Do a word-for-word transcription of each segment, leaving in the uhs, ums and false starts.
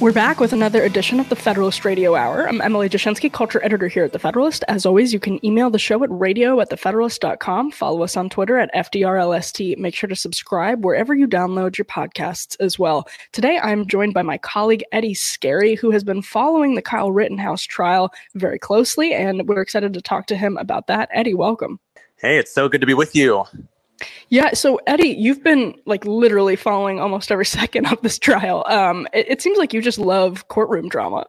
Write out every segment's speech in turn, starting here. We're back with another edition of The Federalist Radio Hour. I'm Emily Jashinsky, culture editor here at The Federalist. As always, you can email the show at radio at the federalist dot com. Follow us on Twitter at F D R L S T. Make sure to subscribe wherever you download your podcasts as well. Today, I'm joined by my colleague, Eddie Scarry, who has been following the Kyle Rittenhouse trial very closely, and we're excited to talk to him about that. Eddie, welcome. Hey, it's so good to be with you. Yeah. So, Eddie, you've been like literally following almost every second of this trial. Um, it, it seems like you just love courtroom drama.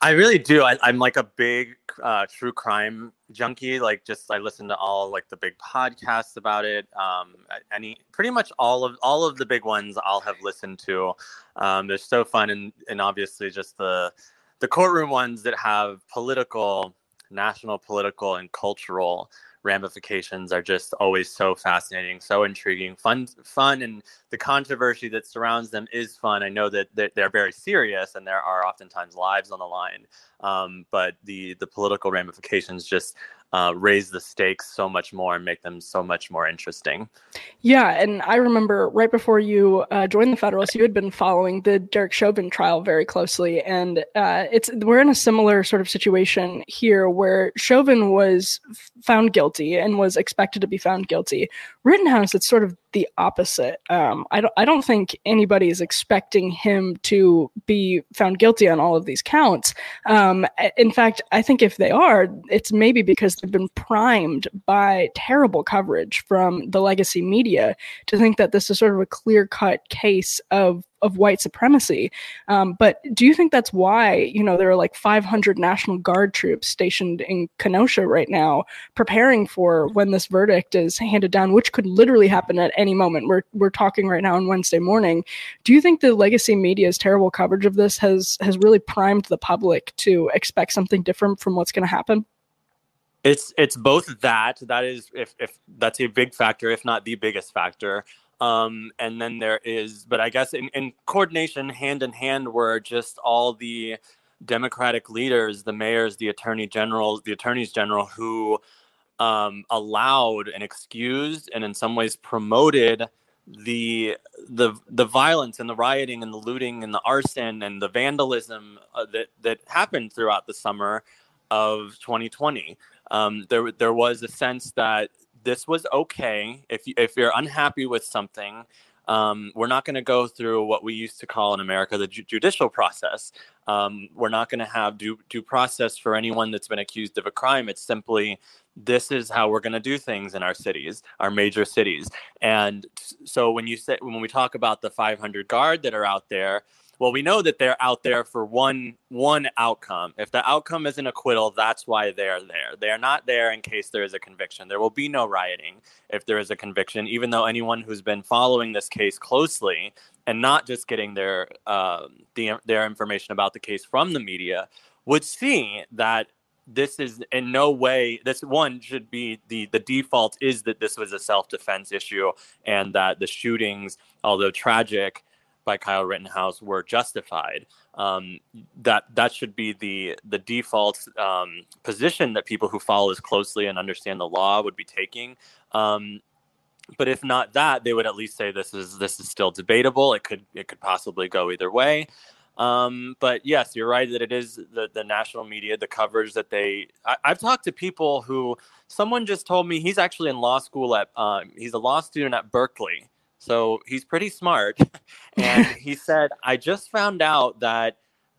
I really do. I, I'm like a big uh, true crime junkie. Like just I listen to all like the big podcasts about it. Um, any pretty much all of all of the big ones I'll have listened to. Um, they're so fun. And, and obviously just the the courtroom ones that have political, national, political and cultural ramifications are just always so fascinating, so intriguing, fun, fun, and the controversy that surrounds them is fun. I know that they're very serious, and there are oftentimes lives on the line, um, but the the political ramifications just uh, raise the stakes so much more and make them so much more interesting. Yeah, and I remember right before you uh, joined the Federalist, you had been following the Derek Chauvin trial very closely, and uh, it's we're in a similar sort of situation here where Chauvin was found guilty. And was expected to be found guilty. Rittenhouse, it's sort of the opposite. Um, I don't. I don't think anybody is expecting him to be found guilty on all of these counts. Um, in fact, I think if they are, it's maybe because they've been primed by terrible coverage from the legacy media to think that this is sort of a clear-cut case of. of white supremacy. Um, but do you think that's why, you know, there are like five hundred National Guard troops stationed in Kenosha right now, preparing for when this verdict is handed down, which could literally happen at any moment. We're we're talking right now on Wednesday morning. Do you think the legacy media's terrible coverage of this has has really primed the public to expect something different from what's going to happen? It's it's both that, that is, if if that's a big factor, if not the biggest factor. Um, and then there is, but I guess in, in coordination, hand in hand, were just all the Democratic leaders, the mayors, the attorney generals, the attorneys general who um, allowed and excused and in some ways promoted the the the violence and the rioting and the looting and the arson and the vandalism uh, that that happened throughout the summer of twenty twenty. Um, there there was a sense that this was okay. If you, if you're unhappy with something, um, we're not going to go through what we used to call in America the ju- judicial process. Um, we're not going to have due due process for anyone that's been accused of a crime. It's simply this is how we're going to do things in our cities, our major cities. And so when you say when we talk about the five hundred Guard that are out there, well, we know that they're out there for one one outcome. If the outcome is an acquittal, that's why they're there. They're not there in case there is a conviction. There will be no rioting if there is a conviction, even though anyone who's been following this case closely and not just getting their uh, the, their information about the case from the media would see that this is in no way, this one should be the, the default is that this was a self-defense issue and that the shootings, although tragic, by Kyle Rittenhouse were justified. Um, that that should be the the default um, position that people who follow this closely and understand the law would be taking. Um, but if not that, they would at least say this is this is still debatable. It could it could possibly go either way. Um, but yes, you're right that it is the, the national media, the coverage that they, I, I've talked to people who, someone just told me he's actually in law school at, um, he's a law student at Berkeley. So he's pretty smart. And he said, I just found out that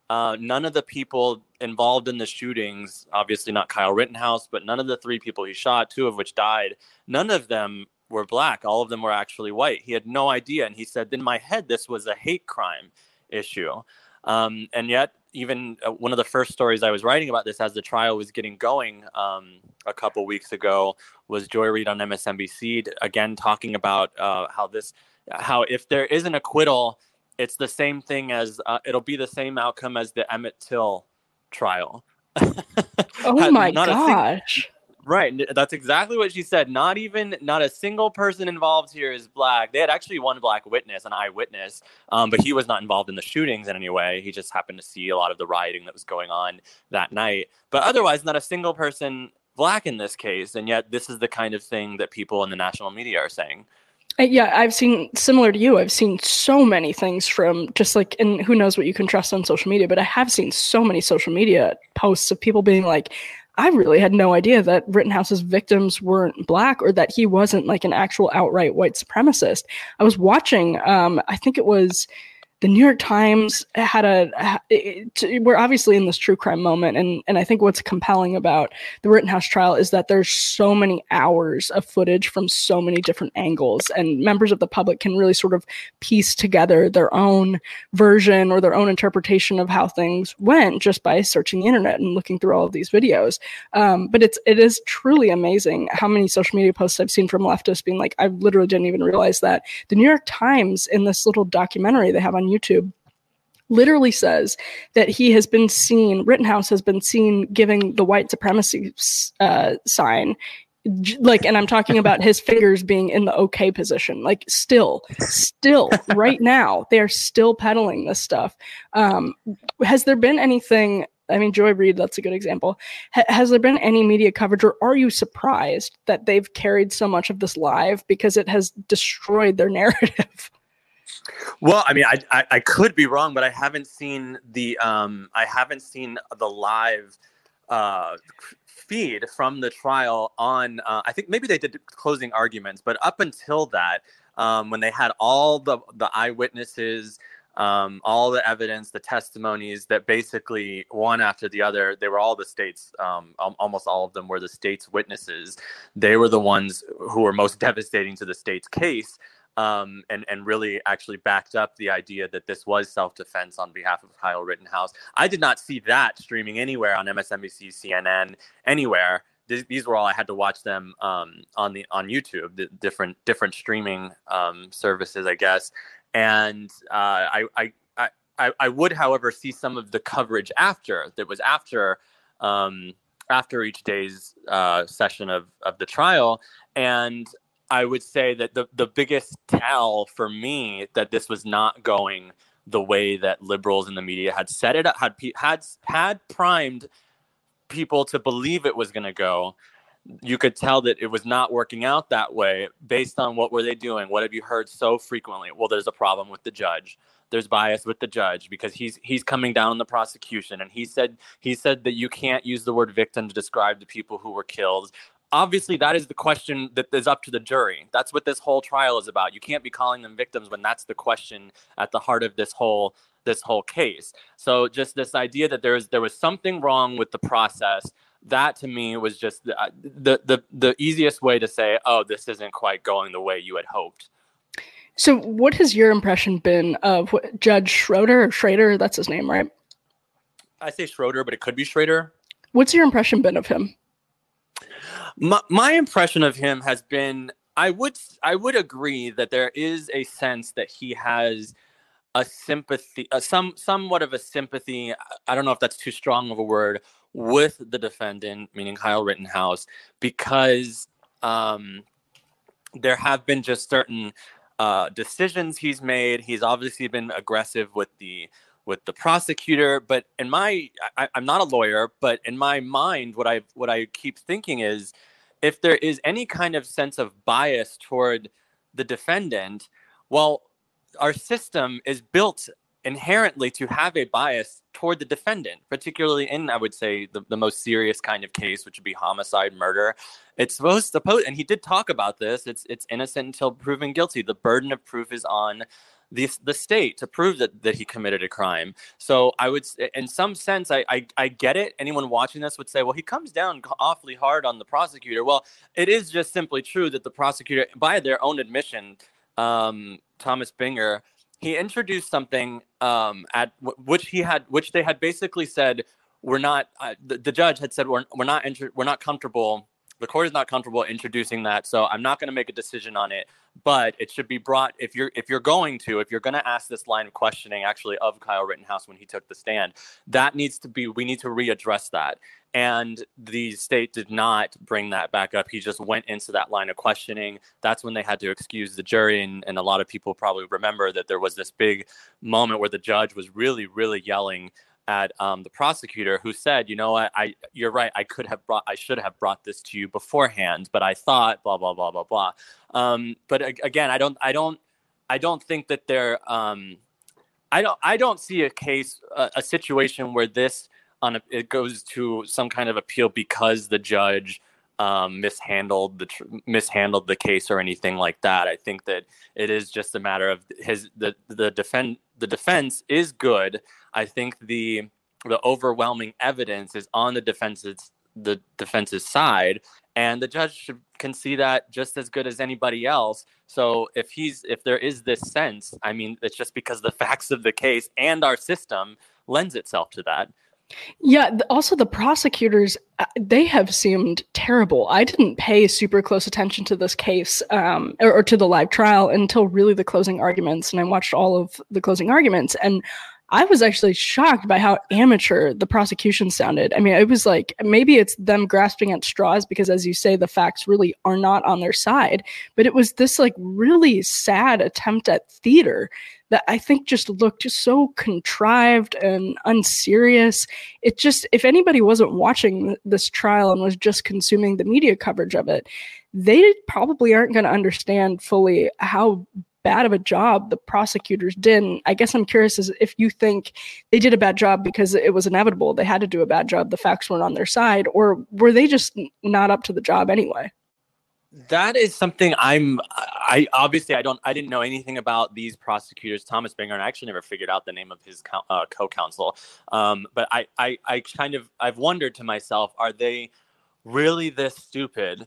uh, none of the people involved in the shootings, obviously not Kyle Rittenhouse, but none of the three people he shot, two of which died, none of them were black. All of them were actually white. He had no idea. And he said, in my head, this was a hate crime issue. Um, and yet, even uh, one of the first stories I was writing about this as the trial was getting going um, a couple weeks ago was Joy Reid on M S N B C, again, talking about uh, how this, how if there is an acquittal, it's the same thing as, uh, it'll be the same outcome as the Emmett Till trial. Oh my not gosh. Sing- right. That's exactly what she said. Not even, not a single person involved here is black. They had actually one black witness, an eyewitness, um, but he was not involved in the shootings in any way. He just happened to see a lot of the rioting that was going on that night. But otherwise, not a single person black in this case, and yet this is the kind of thing that people in the national media are saying. Yeah, I've seen, similar to you, I've seen so many things from just like, and who knows what you can trust on social media, but I have seen so many social media posts of people being like, I really had no idea that Rittenhouse's victims weren't black or that he wasn't like an actual outright white supremacist. I was watching, um, I think it was The New York Times had a, it, we're obviously in this true crime moment. And, and I think what's compelling about the Rittenhouse trial is that there's so many hours of footage from so many different angles, and members of the public can really sort of piece together their own version or their own interpretation of how things went just by searching the internet and looking through all of these videos. Um, but it's, it is truly amazing how many social media posts I've seen from leftists being like, I literally didn't even realize that. The New York Times, in this little documentary they have on YouTube, literally says that he has been seen, Rittenhouse has been seen giving the white supremacy uh, sign, like, and I'm talking about his fingers being in the okay position, like still, still right now, they are still peddling this stuff. Um, has there been anything, I mean, Joy Reid, that's a good example. H- has there been any media coverage, or are you surprised that they've carried so much of this live because it has destroyed their narrative? Well, I mean, I, I I could be wrong, but I haven't seen the um I haven't seen the live uh, feed from the trial on. Uh, I think maybe they did closing arguments, but up until that, um, when they had all the the eyewitnesses, um, all the evidence, the testimonies, that basically one after the other, they were all the state's, um, almost all of them were the state's witnesses. They were the ones who were most devastating to the state's case. Um, and, and really actually backed up the idea that this was self-defense on behalf of Kyle Rittenhouse. I did not see that streaming anywhere on M S N B C, C N N, anywhere. These, these were all, I had to watch them um, on the on YouTube, the different different streaming um, services, I guess. And uh, I, I I I would, however, see some of the coverage after that was after um, after each day's uh, session of of the trial. And I would say that the, the biggest tell for me that this was not going the way that liberals in the media had set it up, had had had primed people to believe it was going to go. You could tell that it was not working out that way based on what were they doing? What have you heard so frequently? Well, there's a problem with the judge. There's bias with the judge because he's he's coming down on the prosecution. And he said he said that you can't use the word victim to describe the people who were killed. Obviously, that is the question that is up to the jury. That's what this whole trial is about. You can't be calling them victims when that's the question at the heart of this whole this whole case. So just this idea that there is there was something wrong with the process, that to me was just the the the, the easiest way to say, oh, this isn't quite going the way you had hoped. So what has your impression been of what, Judge Schroeder or Schrader? That's his name, right? I say Schroeder, but it could be Schrader. What's your impression been of him? My, my impression of him has been, I would I would agree that there is a sense that he has a sympathy, a some somewhat of a sympathy, I don't know if that's too strong of a word, with the defendant, meaning Kyle Rittenhouse, because um, there have been just certain uh, decisions he's made. He's obviously been aggressive with the with the prosecutor, but in my, I, I'm not a lawyer, but in my mind, what I what I keep thinking is, if there is any kind of sense of bias toward the defendant, well, our system is built inherently to have a bias toward the defendant, particularly in, I would say, the, the most serious kind of case, which would be homicide, murder. It's supposed to, pose, and he did talk about this, it's it's innocent until proven guilty. The burden of proof is on The, the state to prove that, that he committed a crime. So I would, in some sense, I, I I get it. Anyone watching this would say, well, he comes down awfully hard on the prosecutor. Well, it is just simply true that the prosecutor, by their own admission, um, Thomas Binger, he introduced something um, at w- which he had, which they had basically said, we're not. Uh, the, the judge had said, we're we're not inter- we're not comfortable. The court is not comfortable introducing that, so I'm not going to make a decision on it. But it should be brought, if you're if you're going to, if you're going to ask this line of questioning, actually, of Kyle Rittenhouse when he took the stand, that needs to be, we need to readdress that. And the state did not bring that back up. He just went into that line of questioning. That's when they had to excuse the jury. And, and a lot of people probably remember that there was this big moment where the judge was really, really yelling at um, the prosecutor, who said, you know what, I, I, you're right, I could have brought, I should have brought this to you beforehand, but I thought blah, blah, blah, blah, blah. Um, but a- again, I don't, I don't, I don't think that there, um, I don't, I don't see a case, a, a situation where this on a, it goes to some kind of appeal because the judge um, mishandled the, tr- mishandled the case or anything like that. I think that it is just a matter of his, the, the defend, the defense is good. I think the the overwhelming evidence is on the defense's the defense's side, and the judge should, can see that just as good as anybody else. So if he's if there is this sense, I mean, it's just because the facts of the case and our system lends itself to that. Yeah. Also, the prosecutors, they have seemed terrible. I didn't pay super close attention to this case um, or, or to the live trial until really the closing arguments, and I watched all of the closing arguments, and I was actually shocked by how amateur the prosecution sounded. I mean, it was like, maybe it's them grasping at straws because, as you say, the facts really are not on their side. But it was this like really sad attempt at theater that I think just looked so contrived and unserious. It just, if anybody wasn't watching this trial and was just consuming the media coverage of it, they probably aren't going to understand fully how bad of a job the prosecutors did. And I guess I'm curious is if you think they did a bad job because it was inevitable, they had to do a bad job, the facts weren't on their side, or were they just not up to the job anyway? That is something I'm, I obviously I don't, I didn't know anything about these prosecutors, Thomas Binger, and I actually never figured out the name of his co- uh, co-counsel. Um, but I, I, I kind of, I've wondered to myself, are they really this stupid?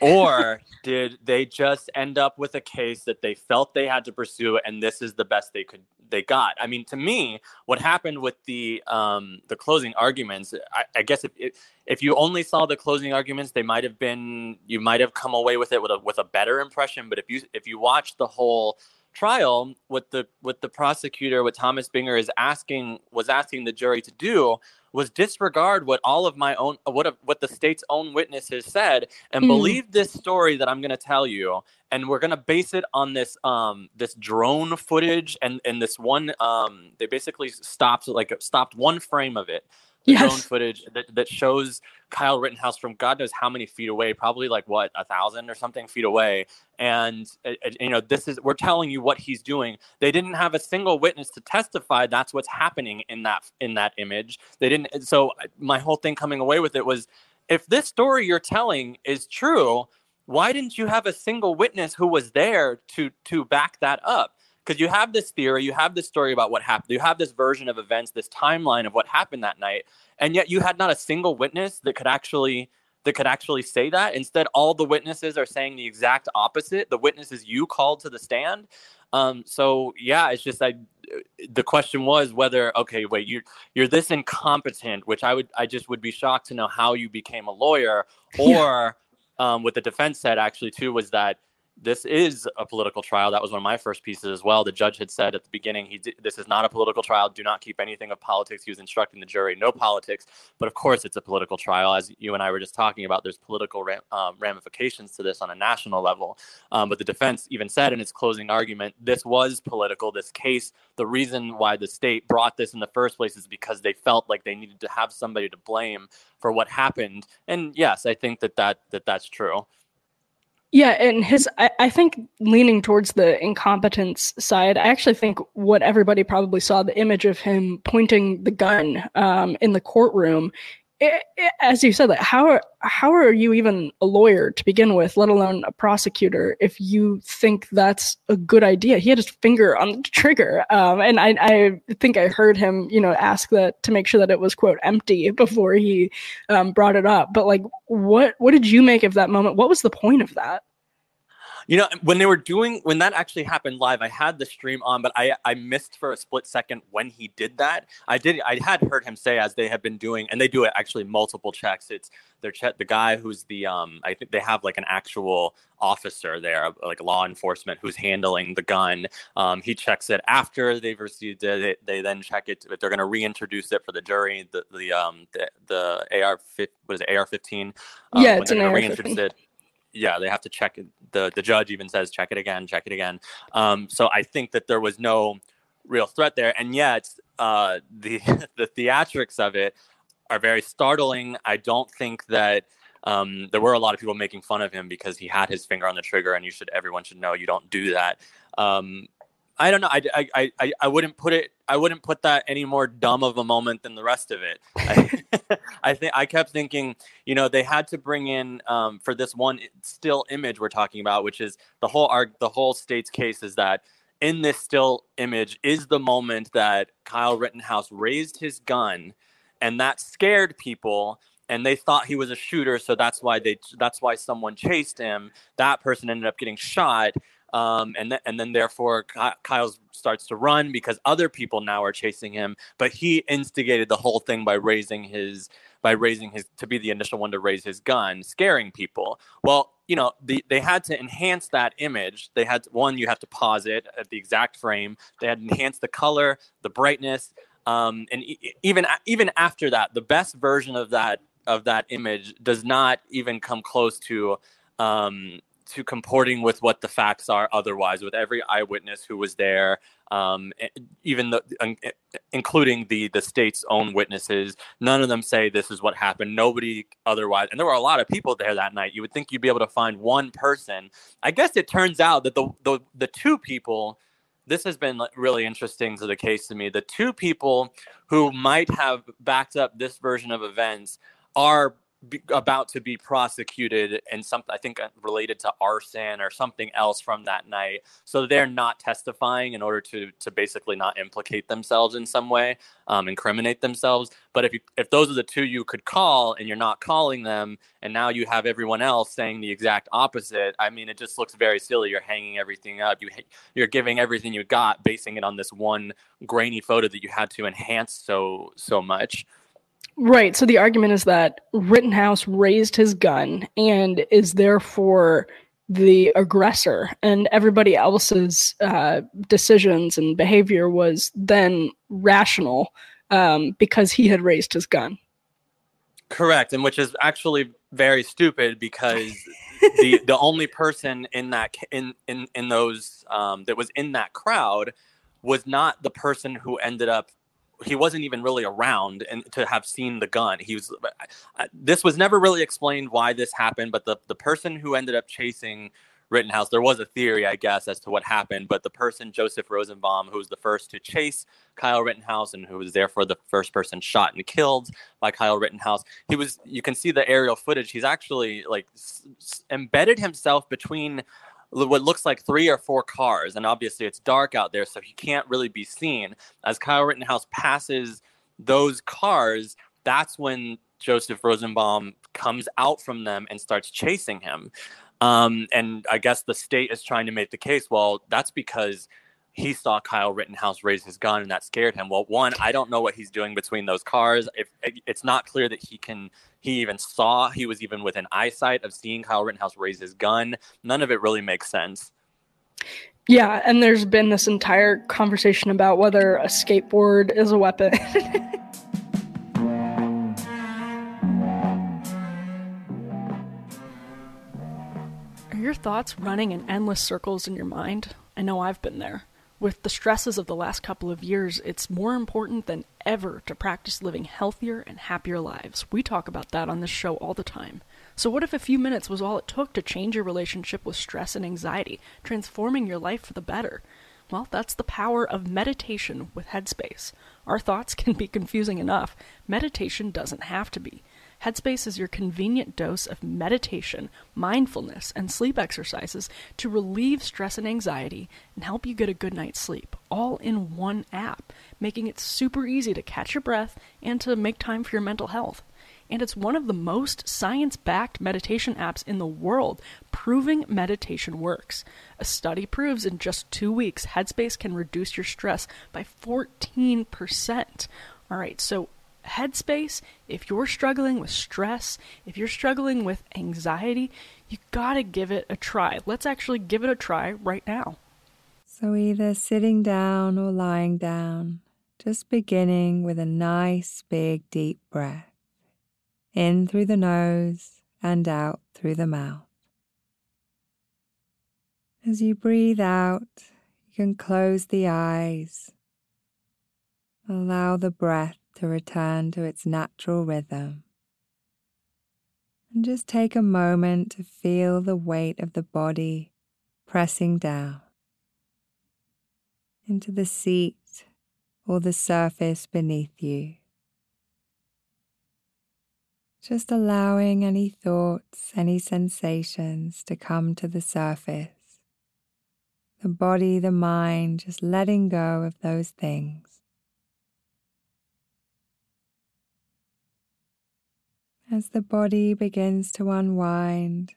Or did they just end up with a case that they felt they had to pursue, and this is the best they could they got? I mean, to me, what happened with the um, the closing arguments, I, I guess if, if if you only saw the closing arguments, they might have been you might have come away with it with a with a better impression. But if you if you watch the whole trial, what the what the prosecutor, what Thomas Binger is asking was asking the jury to do, was disregard what all of my own, what what the state's own witnesses said, and mm. believe this story that I'm going to tell you, and we're going to base it on this um this drone footage and and this one um they basically stopped like stopped one frame of it, the yes. drone footage that that shows Kyle Rittenhouse from God knows how many feet away, probably like what a thousand or something feet away, and uh, you know this is we're telling you what he's doing. They didn't have a single witness to testify that's what's happening in that in that image. They didn't. So my whole thing coming away with it was, if this story you're telling is true, why didn't you have a single witness who was there to to back that up? Because you have this theory, you have this story about what happened, you have this version of events, this timeline of what happened that night, and yet you had not a single witness that could actually that could actually say that. Instead, all the witnesses are saying the exact opposite. The witnesses you called to the stand. Um, so yeah, it's just I. The question was whether okay, wait, you're you're this incompetent, which I would I just would be shocked to know how you became a lawyer, or yeah. um, what the defense said actually too was that this is a political trial. That was one of my first pieces as well. The judge had said at the beginning, he did, this is not a political trial. Do not keep anything of politics. He was instructing the jury, no politics. But of course, it's a political trial. As you and I were just talking about, there's political ram, um, ramifications to this on a national level. Um, but the defense even said in its closing argument, this was political. This case, the reason why the state brought this in the first place is because they felt like they needed to have somebody to blame for what happened. And yes, I think that, that, that that's true. Yeah, and his, I, I think leaning towards the incompetence side, I actually think what everybody probably saw, the image of him pointing the gun um, in the courtroom, it, it, as you said, like, how are, how are you even a lawyer to begin with, let alone a prosecutor, if you think that's a good idea? He had his finger on the trigger, um, and I, I think I heard him, you know, ask that to make sure that it was, quote, empty before he um, brought it up. But like, what what did you make of that moment? What was the point of that? You know, when they were doing, when that actually happened live, I had the stream on, but I, I missed for a split second when he did that. I did, I had heard him say, as they have been doing, and they do it actually multiple checks. It's their check, the guy who's the, um, I think they have like an actual officer there, like law enforcement, who's handling the gun. Um, he checks it after they've received it. They, they then check it if they're going to reintroduce it for the jury. The the um the, the A R what is it, A R fifteen? Um, yeah, it's an A R fifteen. Yeah, they have to check it. The, the judge even says, check it again, check it again. Um, so I think that there was no real threat there. And yet uh, the the theatrics of it are very startling. I don't think that um, there were a lot of people making fun of him because he had his finger on the trigger, and you should everyone should know you don't do that. Um, I don't know. I, I, I, I wouldn't put it. I wouldn't put that any more dumb of a moment than the rest of it. I, I think I kept thinking, you know, they had to bring in um, for this one still image we're talking about, which is the whole arc. The whole state's case is that in this still image is the moment that Kyle Rittenhouse raised his gun, and that scared people. And they thought he was a shooter, so that's why they that's why someone chased him. That person ended up getting shot. Um, and, th- and then, therefore, Kyle starts to run because other people now are chasing him. But he instigated the whole thing by raising his by raising his to be the initial one to raise his gun, scaring people. Well, you know, the, they had to enhance that image. They had to, one, you have to pause it at the exact frame. They had to enhance the color, the brightness. Um, and e- even even after that, the best version of that of that image does not even come close to um to comporting with what the facts are otherwise, with every eyewitness who was there, um, even the, um, including the the state's own witnesses. None of them say this is what happened. Nobody otherwise. And there were a lot of people there that night. You would think you'd be able to find one person. I guess it turns out that the the, the two people, this has been really interesting to the case to me, the two people who might have backed up this version of events are Be, about to be prosecuted and something I think related to arson or something else from that night. So they're not testifying in order to to basically not implicate themselves in some way, um, incriminate themselves. But if you, if those are the two you could call and you're not calling them, and now you have everyone else saying the exact opposite, I mean, it just looks very silly. You're hanging everything up. You you're giving everything you got, basing it on this one grainy photo that you had to enhance so so much. Right. So the argument is that Rittenhouse raised his gun and is therefore the aggressor, and everybody else's uh, decisions and behavior was then rational um, because he had raised his gun. Correct. And which is actually very stupid because the the only person in that in in, in those um, that was in that crowd was not the person who ended up. He wasn't even really around and to have seen the gun. He was. This was never really explained why this happened, but the, the person who ended up chasing Rittenhouse, there was a theory, I guess, as to what happened. But the person, Joseph Rosenbaum, who was the first to chase Kyle Rittenhouse and who was therefore the first person shot and killed by Kyle Rittenhouse, he was. You can see the aerial footage. He's actually like s- embedded himself between what looks like three or four cars, and obviously it's dark out there, so he can't really be seen. As Kyle Rittenhouse passes those cars, that's when Joseph Rosenbaum comes out from them and starts chasing him. Um, and I guess the state is trying to make the case, well, that's because he saw Kyle Rittenhouse raise his gun and that scared him. Well, one, I don't know what he's doing between those cars. If it's not clear that he can, he even saw, he was even within eyesight of seeing Kyle Rittenhouse raise his gun. None of it really makes sense. Yeah, and there's been this entire conversation about whether a skateboard is a weapon. Are your thoughts running in endless circles in your mind? I know I've been there. With the stresses of the last couple of years, it's more important than ever to practice living healthier and happier lives. We talk about that on this show all the time. So what if a few minutes was all it took to change your relationship with stress and anxiety, transforming your life for the better? Well, that's the power of meditation with Headspace. Our thoughts can be confusing enough. Meditation doesn't have to be. Headspace is your convenient dose of meditation, mindfulness, and sleep exercises to relieve stress and anxiety and help you get a good night's sleep, all in one app, making it super easy to catch your breath and to make time for your mental health. And it's one of the most science-backed meditation apps in the world, proving meditation works. A study proves in just two weeks, Headspace can reduce your stress by fourteen percent. All right, so Headspace, if you're struggling with stress, if you're struggling with anxiety, you gotta give it a try. Let's actually give it a try right now. So either sitting down or lying down, just beginning with a nice big deep breath. In through the nose and out through the mouth. As you breathe out, you can close the eyes. Allow the breath to return to its natural rhythm. And just take a moment to feel the weight of the body pressing down into the seat or the surface beneath you. Just allowing any thoughts, any sensations to come to the surface. The body, the mind, just letting go of those things. As the body begins to unwind,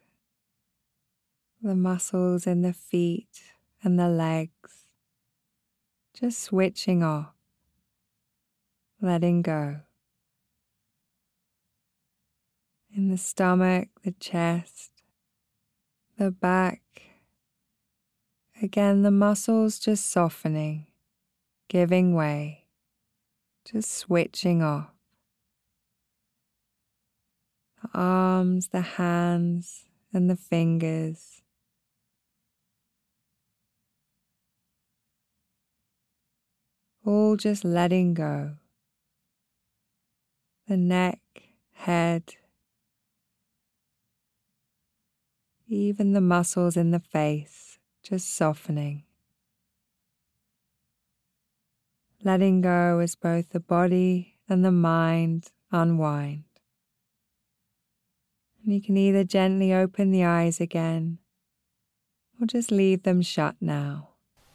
the muscles in the feet and the legs, just switching off, letting go. In the stomach, the chest, the back, again the muscles just softening, giving way, just switching off. The arms, the hands, and the fingers. All just letting go. The neck, head, even the muscles in the face, just softening. Letting go as both the body and the mind unwind. You can either gently open the eyes again or just leave them shut now.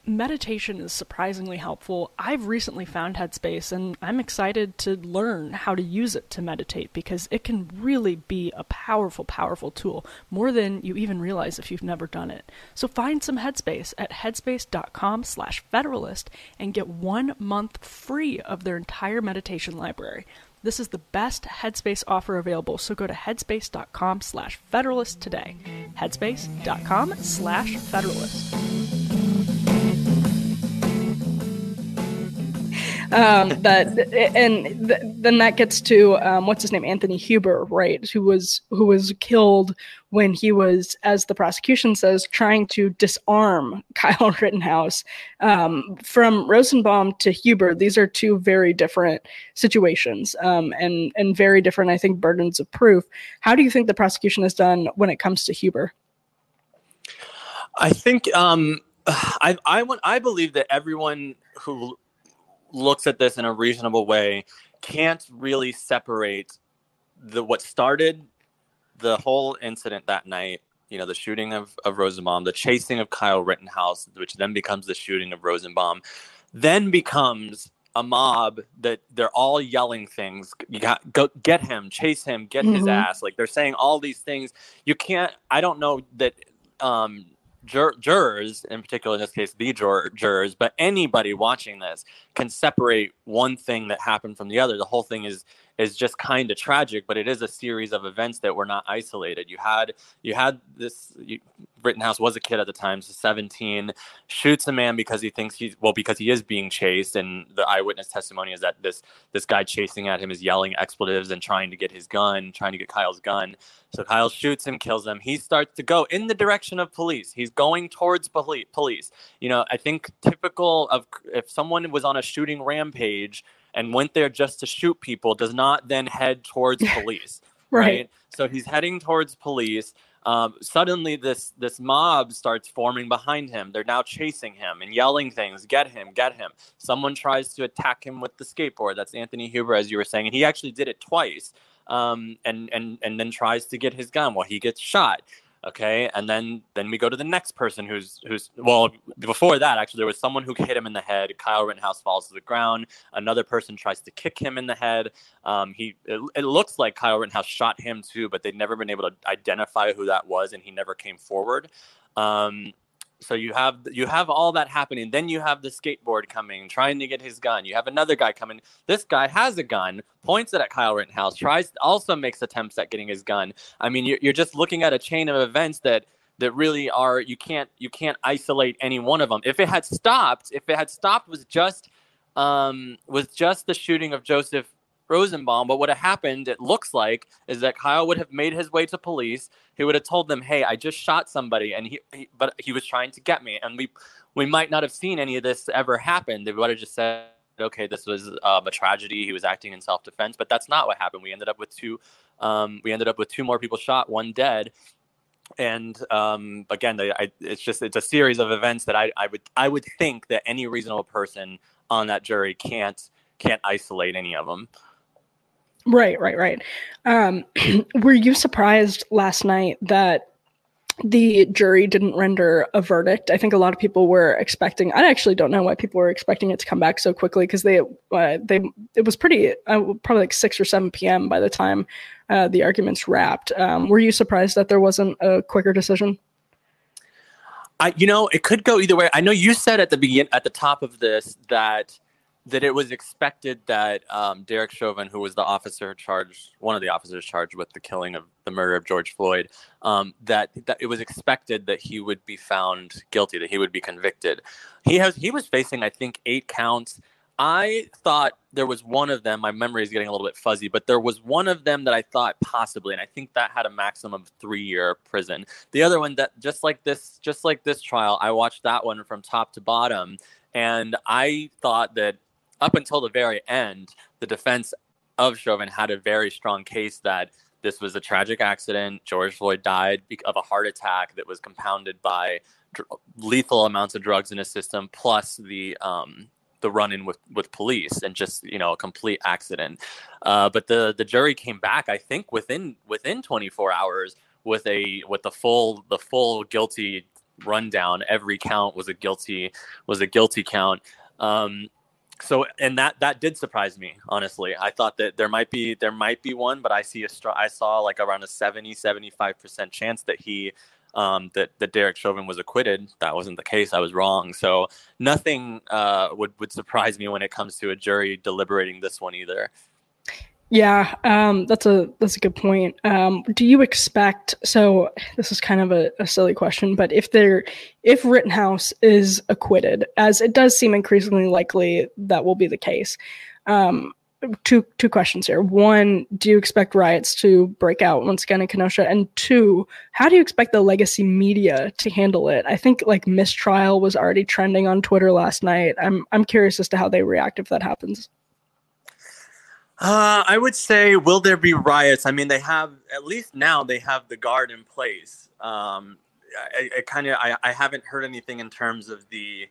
Meditation is surprisingly helpful. I've recently found Headspace and I'm excited to learn how to use it to meditate because it can really be a powerful, powerful tool, more than you even realize if you've never done it. So find some Headspace at headspace dot com slash Federalist and get one month free of their entire meditation library. This is the best Headspace offer available, so go to headspace dot com slash Federalist today. headspace dot com slash Federalist. Um, that and th- then that gets to um, what's his name, Anthony Huber, right? Who was who was killed when he was, as the prosecution says, trying to disarm Kyle Rittenhouse. Um, from Rosenbaum to Huber, these are two very different situations, um, and and very different, I think, burdens of proof. How do you think the prosecution has done when it comes to Huber? I think um, I I want I believe that everyone who looks at this in a reasonable way can't really separate the what started the whole incident that night, you know, the shooting of, of Rosenbaum, the chasing of Kyle Rittenhouse, which then becomes the shooting of Rosenbaum, then becomes a mob that they're all yelling things. You got go get him, chase him, get mm-hmm. his ass. Like they're saying all these things. You can't, I don't know that, um, Jur- jurors, in particular in this case, the jur- jurors, but anybody watching this can separate one thing that happened from the other. The whole thing is is just kind of tragic, but it is a series of events that were not isolated. You had you had this you, Rittenhouse was a kid at the time, so seventeen, shoots a man because he thinks he's well because he is being chased, and the eyewitness testimony is that this this guy chasing at him is yelling expletives and trying to get his gun, trying to get Kyle's gun. So Kyle shoots him, kills him. He starts to go in the direction of police. He's going towards police. Police. You know, I think typical of if someone was on a shooting rampage and went there just to shoot people, does not then head towards police. right. right. So he's heading towards police. Um, suddenly this this mob starts forming behind him. They're now chasing him and yelling things, get him, get him. Someone tries to attack him with the skateboard. That's Anthony Huber, as you were saying. And he actually did it twice. Um, and, and, and then tries to get his gun while he gets shot. Okay. And then, then we go to the next person who's, who's, well, before that, actually, there was someone who hit him in the head. Kyle Rittenhouse falls to the ground. Another person tries to kick him in the head. Um, he, it, it looks like Kyle Rittenhouse shot him too, but they'd never been able to identify who that was. And he never came forward. Um, So you have you have all that happening. Then you have the skateboard coming, trying to get his gun. You have another guy coming. This guy has a gun, points it at Kyle Rittenhouse, tries, also makes attempts at getting his gun. I mean, you're, you're just looking at a chain of events that that really are you can't you can't isolate any one of them. If it had stopped, if it had stopped was just um, was just the shooting of Joseph Rosenbaum, but what had happened, it looks like, is that Kyle would have made his way to police. He would have told them, "Hey, I just shot somebody," and he, he but he was trying to get me. And we, we might not have seen any of this ever happen. They would have just said, okay, this was um, a tragedy. He was acting in self-defense, but that's not what happened. We ended up with two. Um, we ended up with two more people shot, one dead. And um, again, I, I, it's just it's a series of events that I, I would I would think that any reasonable person on that jury can't can't isolate any of them. Right, right, right. Um, were you surprised last night that the jury didn't render a verdict? I think a lot of people were expecting. I actually don't know why people were expecting it to come back so quickly, because they uh, they it was pretty uh, probably like six or seven p.m. by the time uh, the arguments wrapped. Um, were you surprised that there wasn't a quicker decision? I, you know, it could go either way. I know you said at the begin at the top of this that. that it was expected that um, Derek Chauvin, who was the officer charged, one of the officers charged with the killing of the murder of George Floyd, um, that, that it was expected that he would be found guilty, that he would be convicted. He has he was facing, I think, eight counts. I thought there was one of them. My memory is getting a little bit fuzzy, but there was one of them that I thought possibly, and I think that had a maximum of three-year prison. The other one that just like this, just like this trial, I watched that one from top to bottom, and I thought that. Up until the very end, the defense of Chauvin had a very strong case that this was a tragic accident. George Floyd died of a heart attack that was compounded by dr- lethal amounts of drugs in his system, plus the um, the run-in with, with police and just, you know, a complete accident. Uh, but the the jury came back, I think, within within twenty-four hours with a with the full the full guilty rundown. Every count was a guilty was a guilty count. Um, So and that that did surprise me, honestly. I thought that there might be there might be one, but I see a str- I saw like around a seventy, seventy-five percent chance that he um, that that Derek Chauvin was acquitted. That wasn't the case. I was wrong. So nothing uh, would would surprise me when it comes to a jury deliberating this one either. Yeah, um, that's a that's a good point. Um, do you expect? So this is kind of a, a silly question, but if there, if Rittenhouse is acquitted, as it does seem increasingly likely that will be the case, um, two two questions here. One, do you expect riots to break out once again in Kenosha? And two, how do you expect the legacy media to handle it? I think like mistrial was already trending on Twitter last night. I'm I'm curious as to how they react if that happens. Uh, I would say, will there be riots? I mean, they have, at least now they have the guard in place. Um, I, I kind of, I, I haven't heard anything in terms of the,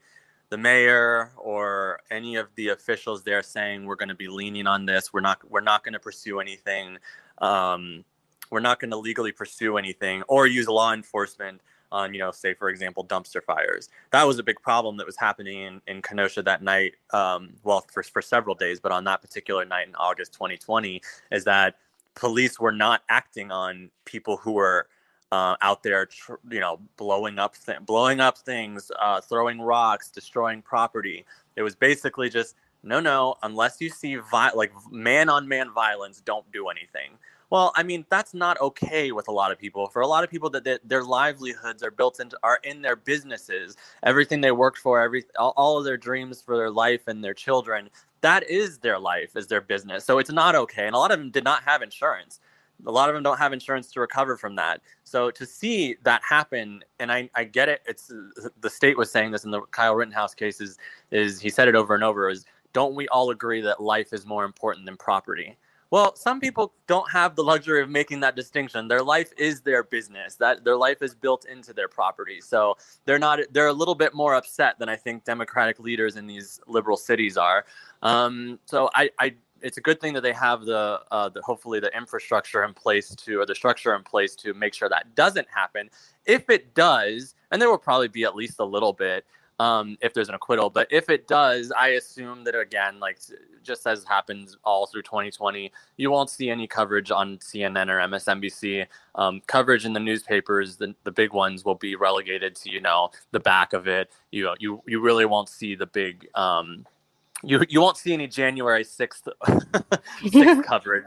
the mayor or any of the officials there saying, we're going to be leaning on this. We're not, we're not going to pursue anything. Um, we're not going to legally pursue anything or use law enforcement on, you know, say, for example, dumpster fires. That was a big problem that was happening in, in Kenosha that night, um, well, for, for several days, but on that particular night in August twenty twenty, is that police were not acting on people who were uh, out there, tr- you know, blowing up, th- blowing up things, uh, throwing rocks, destroying property. It was basically just, no, no, unless you see, vi- like, man-on-man violence, don't do anything. Well, I mean, that's not okay with a lot of people. For a lot of people, that they, their livelihoods are built into, are in their businesses, everything they worked for, every all, all of their dreams for their life and their children. That is their life, is their business. So it's not okay. And a lot of them did not have insurance. A lot of them don't have insurance to recover from that. So to see that happen, and I, I get it. It's the state was saying this in the Kyle Rittenhouse case is, is he said it over and over is, don't we all agree that life is more important than property? Well, some people don't have the luxury of making that distinction. Their life is their business. That their life is built into their property. So they're not they're a little bit more upset than I think Democratic leaders in these liberal cities are. Um, so I, I it's a good thing that they have the, uh, the hopefully the infrastructure in place to or the structure in place to make sure that doesn't happen. If it does, and there will probably be at least a little bit. Um, if there's an acquittal. But if it does, I assume that, again, like just as happens all through twenty twenty, you won't see any coverage on C N N or M S N B C. Um, coverage in the newspapers, the, the big ones, will be relegated to, you know, the back of it. You know, you, you really won't see the big um, – you you won't see any January sixth, sixth coverage.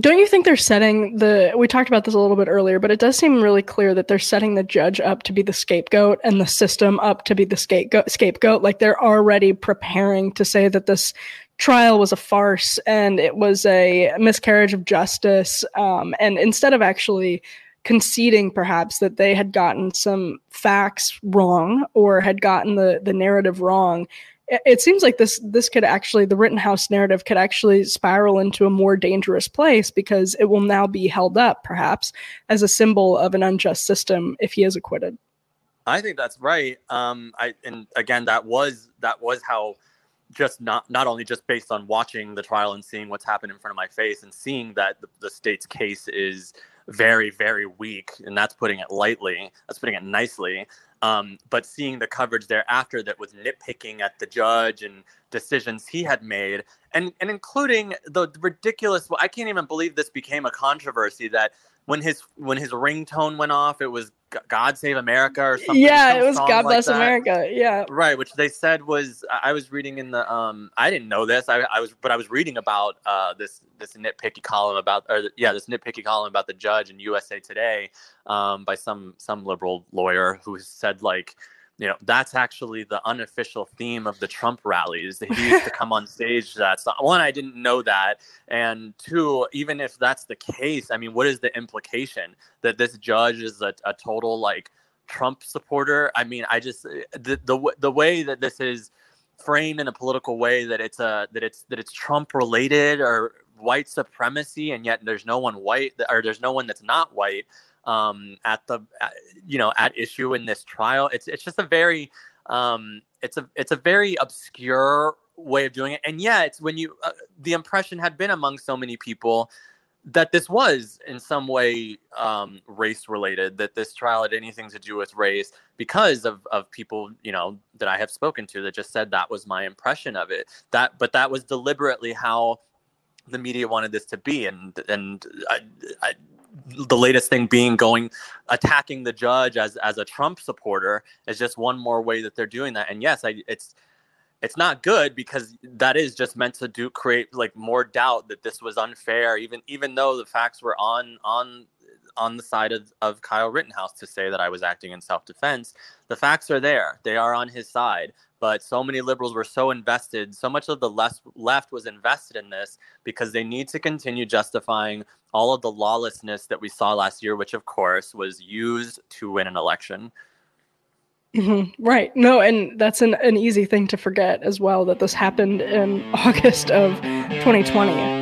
Don't you think they're setting the, we talked about this a little bit earlier, but it does seem really clear that they're setting the judge up to be the scapegoat and the system up to be the scapegoat, scapegoat. Like they're already preparing to say that this trial was a farce and it was a miscarriage of justice. Um, and instead of actually conceding perhaps that they had gotten some facts wrong or had gotten the, the narrative wrong, it seems like this this could actually, the Rittenhouse narrative could actually spiral into a more dangerous place, because it will now be held up, perhaps, as a symbol of an unjust system if he is acquitted. I think that's right. Um, I and again, that was that was how, just not not only just based on watching the trial and seeing what's happened in front of my face and seeing that the, the state's case is very, very weak, and that's putting it lightly, that's putting it nicely. Um, but seeing the coverage thereafter that was nitpicking at the judge and decisions he had made, and, and including the ridiculous, well, I can't even believe this became a controversy, that when his when his ringtone went off, it was God Save America or something. Yeah, some it was God like Bless that. America. Yeah. Right, which they said was, I was reading in the, um, I didn't know this, I, I was, but I was reading about uh, this this nitpicky column about, or yeah, this nitpicky column about the judge in U S A Today um, by some some liberal lawyer who said, like, you know, that's actually the unofficial theme of the Trump rallies. He used to come on stage. That's not, one, I didn't know that. And two, even if that's the case, I mean, what is the implication that this judge is a, a total like Trump supporter? I mean, I just the, the the way that this is framed in a political way, that it's a that it's that it's Trump related or white supremacy, and yet there's no one white or there's no one that's not white. Um, at the, uh, you know, at issue in this trial. It's it's just a very, um, it's a it's a very obscure way of doing it. And yeah, it's when you, uh, the impression had been among so many people that this was in some way um, race related, that this trial had anything to do with race, because of, of people, you know, that I have spoken to that just said that was my impression of it. That, but that was deliberately how the media wanted this to be. And, and I, I the latest thing being going, attacking the judge as as a Trump supporter is just one more way that they're doing that. And yes, I, it's it's not good, because that is just meant to do create like more doubt that this was unfair, even even though the facts were on on on the side of, of Kyle Rittenhouse to say that I was acting in self-defense. The facts are there. They are on his side. But so many liberals were so invested, so much of the left was invested in this, because they need to continue justifying all of the lawlessness that we saw last year, which, of course, was used to win an election. Mm-hmm. Right. No, and that's an, an easy thing to forget as well, that this happened in August of twenty twenty.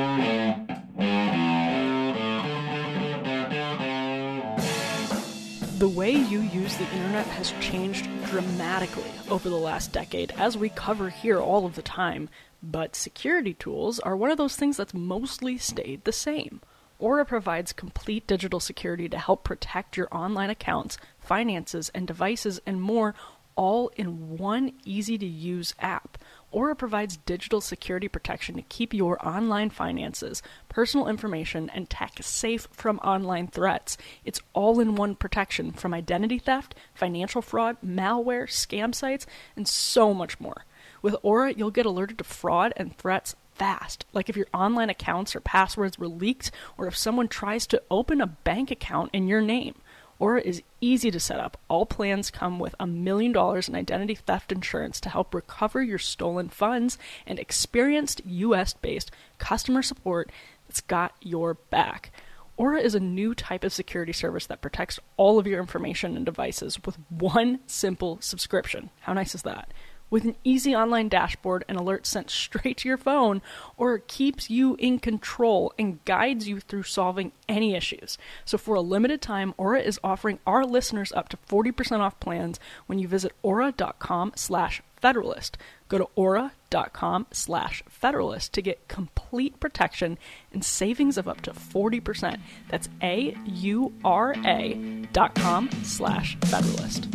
The way you use the internet has changed dramatically over the last decade, as we cover here all of the time, but security tools are one of those things that's mostly stayed the same. Aura provides complete digital security to help protect your online accounts, finances, and devices, and more, all in one easy-to-use app. Aura provides digital security protection to keep your online finances, personal information, and tech safe from online threats. It's all-in-one protection from identity theft, financial fraud, malware, scam sites, and so much more. With Aura, you'll get alerted to fraud and threats fast, like if your online accounts or passwords were leaked, or if someone tries to open a bank account in your name. Aura is easy to set up. All plans come with a million dollars in identity theft insurance to help recover your stolen funds, and experienced U S-based customer support that's got your back. Aura is a new type of security service that protects all of your information and devices with one simple subscription. How nice is that? With an easy online dashboard and alerts sent straight to your phone, Aura keeps you in control and guides you through solving any issues. So for a limited time, Aura is offering our listeners up to forty percent off plans when you visit aura.com slash Federalist. Go to aura.com slash Federalist to get complete protection and savings of up to forty percent. That's A-U-R-A dot com slash Federalist.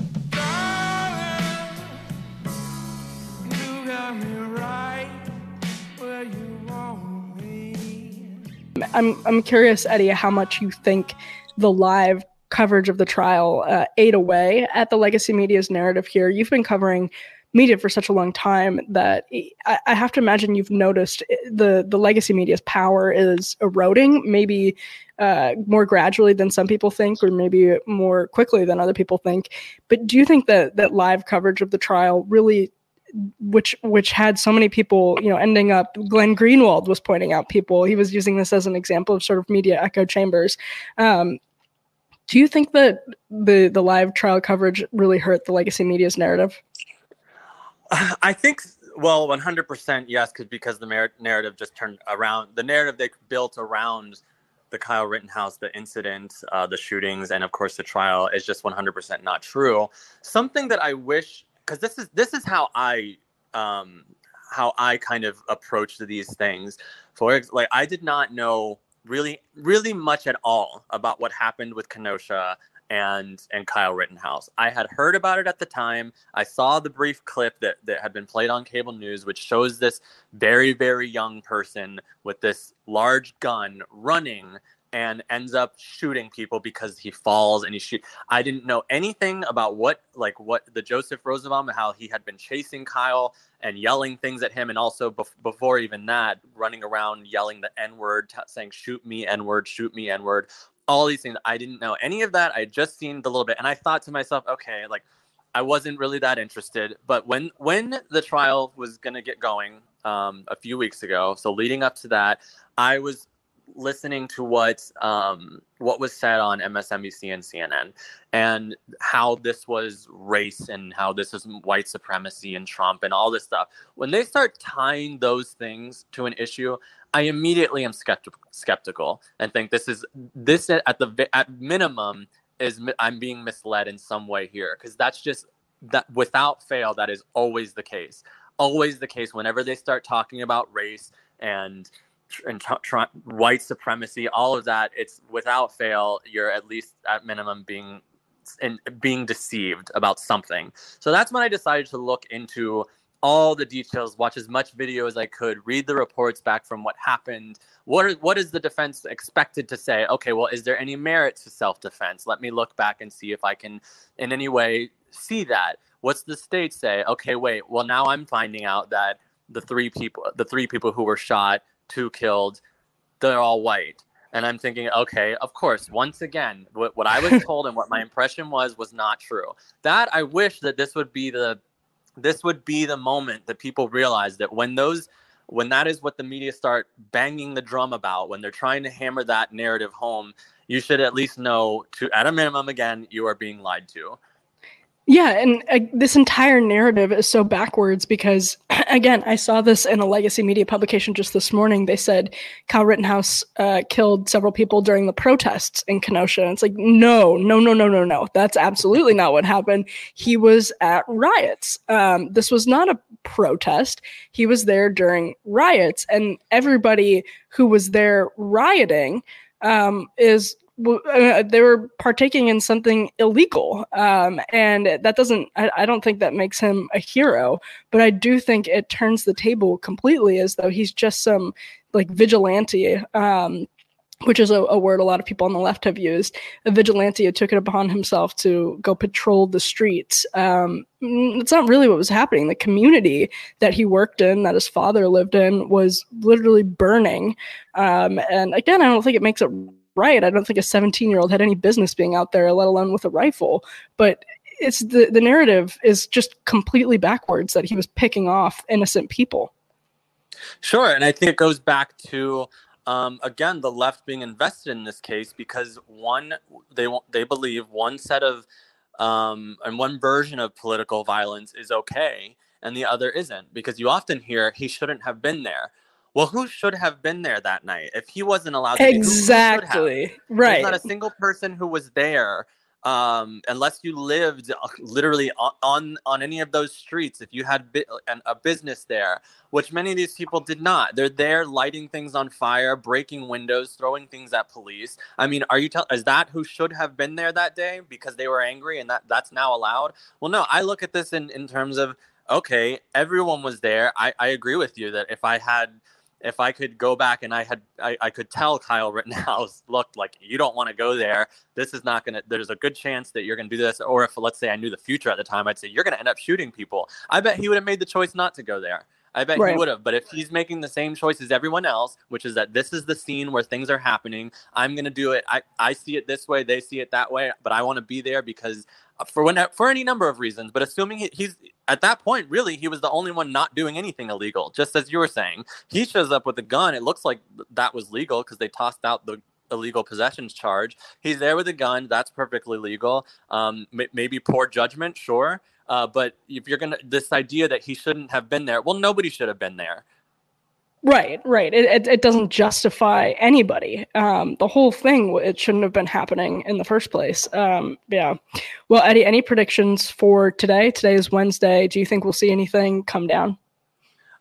I'm I'm curious, Eddie, how much you think the live coverage of the trial uh, ate away at the legacy media's narrative here. You've been covering media for such a long time that I, I have to imagine you've noticed the, the legacy media's power is eroding, maybe uh, more gradually than some people think, or maybe more quickly than other people think. But do you think that that live coverage of the trial really, which which had so many people, you know, ending up, Glenn Greenwald was pointing out people, he was using this as an example of sort of media echo chambers. Um, do you think that the, the live trial coverage really hurt the legacy media's narrative? I think Well, one hundred percent yes, cause, because the narrative just turned around. The narrative they built around the Kyle Rittenhouse, the incident, uh, the shootings, and of course the trial is just one hundred percent not true. Something that I wish, because this is this is how I um, how I kind of approach these things. For like, I did not know really really much at all about what happened with Kenosha and and Kyle Rittenhouse. I had heard about it at the time. I saw the brief clip that that had been played on cable news, which shows this very, very young person with this large gun running and ends up shooting people because he falls and he shoots. I didn't know anything about what, like what the Joseph Rosenbaum, how he had been chasing Kyle and yelling things at him. And also bef- before even that, running around yelling the N-word, t- saying, shoot me, N-word, shoot me, N-word. All these things. I didn't know any of that. I had just seen the little bit. And I thought to myself, okay, like I wasn't really that interested. But when when the trial was going to get going um, a few weeks ago, so leading up to that, I was listening to what um, what was said on M S N B C and C N N and how this was race and how this is white supremacy and Trump and all this stuff. When they start tying those things to an issue, I immediately am skepti- skeptical and think this is this at the at minimum is I'm being misled in some way here, because that's just that without fail. That is always the case, always the case whenever they start talking about race and and tr- tr- white supremacy, all of that. It's without fail. You're at least at minimum being and being deceived about something. So that's when I decided to look into all the details, watch as much video as I could, read the reports back from what happened. What are, what is the defense expected to say? Okay, well, is there any merit to self-defense? Let me look back and see if I can in any way see that. What's the state say? Okay, wait, well, now I'm finding out that the three people, the three people who were shot, two killed, they're all white. And I'm thinking, okay, of course, once again, what, what I was told and what my impression was, was not true. That I wish that this would be the This would be the moment that people realize that when those, when that is what the media start banging the drum about, when they're trying to hammer that narrative home, you should at least know to, at a minimum, again, you are being lied to. Yeah, and uh, this entire narrative is so backwards because, again, I saw this in a legacy media publication just this morning. They said Kyle Rittenhouse uh, killed several people during the protests in Kenosha. And it's like, no, no, no, no, no, no. That's absolutely not what happened. He was at riots. Um, this was not a protest. He was there during riots. And everybody who was there rioting um, is... Uh, they were partaking in something illegal. Um, and that doesn't, I, I don't think that makes him a hero, but I do think it turns the table completely as though he's just some like vigilante, um, which is a, a word a lot of people on the left have used. A vigilante took it upon himself to go patrol the streets. Um, it's not really what was happening. The community that he worked in, that his father lived in, was literally burning. Um, and again, I don't think it makes it right. I don't think a seventeen-year-old had any business being out there, let alone with a rifle. But it's the, the narrative is just completely backwards that he was picking off innocent people. Sure, and I think it goes back to, um, again, the left being invested in this case because one, they they believe one set of um, and one version of political violence is okay and the other isn't, because you often hear he shouldn't have been there. Well, who should have been there that night if he wasn't allowed to? Exactly. Right. There's not a single person who was there, um, unless you lived literally on on any of those streets. If you had bi- an, a business there, which many of these people did not, they're there lighting things on fire, breaking windows, throwing things at police. I mean, are you tell- is that who should have been there that day because they were angry and that that's now allowed? Well, no. I look at this in in terms of okay, everyone was there. I I agree with you that if I had. If I could go back and I had, I, I could tell Kyle Rittenhouse, look, like you don't want to go there. This is not going to, there's a good chance that you're going to do this. Or if, let's say I knew the future at the time, I'd say, you're going to end up shooting people. I bet he would have made the choice not to go there. I bet right. he would have. But if he's making the same choice as everyone else, which is that this is the scene where things are happening, I'm going to do it. I, I see it this way. They see it that way. But I want to be there because for when, for any number of reasons. But assuming he, he's at that point, really, he was the only one not doing anything illegal. Just as you were saying, he shows up with a gun. It looks like that was legal because they tossed out the illegal possessions charge. He's there with a gun. That's perfectly legal. Um, m- maybe poor judgment. Sure. Uh, but if you're going to, this idea that he shouldn't have been there, well, nobody should have been there. Right, right. It it, it doesn't justify anybody. Um, the whole thing, it shouldn't have been happening in the first place. Um, yeah. Well, Eddie, any predictions for today? Today is Wednesday. Do you think we'll see anything come down?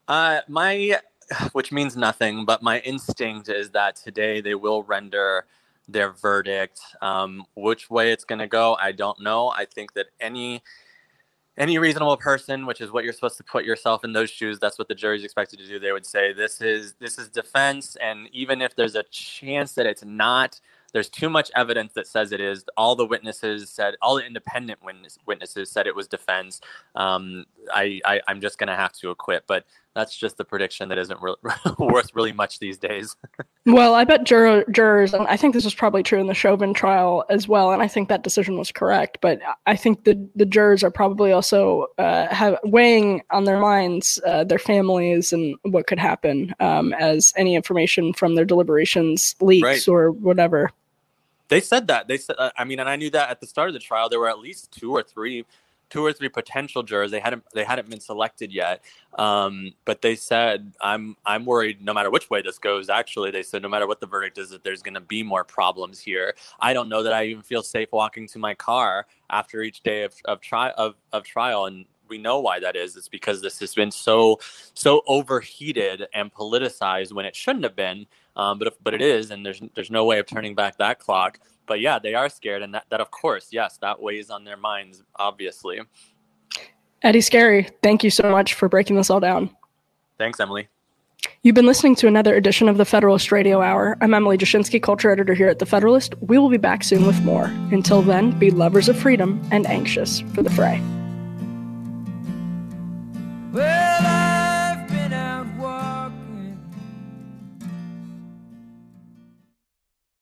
Uh, my, which means nothing, but my instinct is that today they will render their verdict. Um, which way it's going to go, I don't know. I think that any... Any reasonable person, which is what you're supposed to put yourself in those shoes, that's what the jury's expected to do. They would say this is this is defense, and even if there's a chance that it's not, there's too much evidence that says it is. All the witnesses said, all the independent witness, witnesses said it was defense. Um, I, I I'm just going to have to acquit, but that's just the prediction that isn't re- worth really much these days. Well, I bet juror, jurors, and I think this was probably true in the Chauvin trial as well, and I think that decision was correct, but I think the, the jurors are probably also uh, have weighing on their minds uh, their families and what could happen um, as any information from their deliberations leaks right. or whatever. They said that. They said, uh, I mean, and I knew that at the start of the trial, there were at least two or three two or three potential jurors. They hadn't they hadn't been selected yet. Um, but they said, I'm I'm worried no matter which way this goes. Actually, they said, no matter what the verdict is, that there's going to be more problems here. I don't know that I even feel safe walking to my car after each day of, of, tri- of, of trial. And we know why that is. It's because this has been so, so overheated and politicized when it shouldn't have been. Um, but if, but it is. And there's there's no way of turning back that clock. But yeah, they are scared. And that, that, of course, yes, that weighs on their minds, obviously. Eddie Scarry, thank you so much for breaking this all down. Thanks, Emily. You've been listening to another edition of The Federalist Radio Hour. I'm Emily Jashinsky, culture editor here at The Federalist. We will be back soon with more. Until then, be lovers of freedom and anxious for the fray.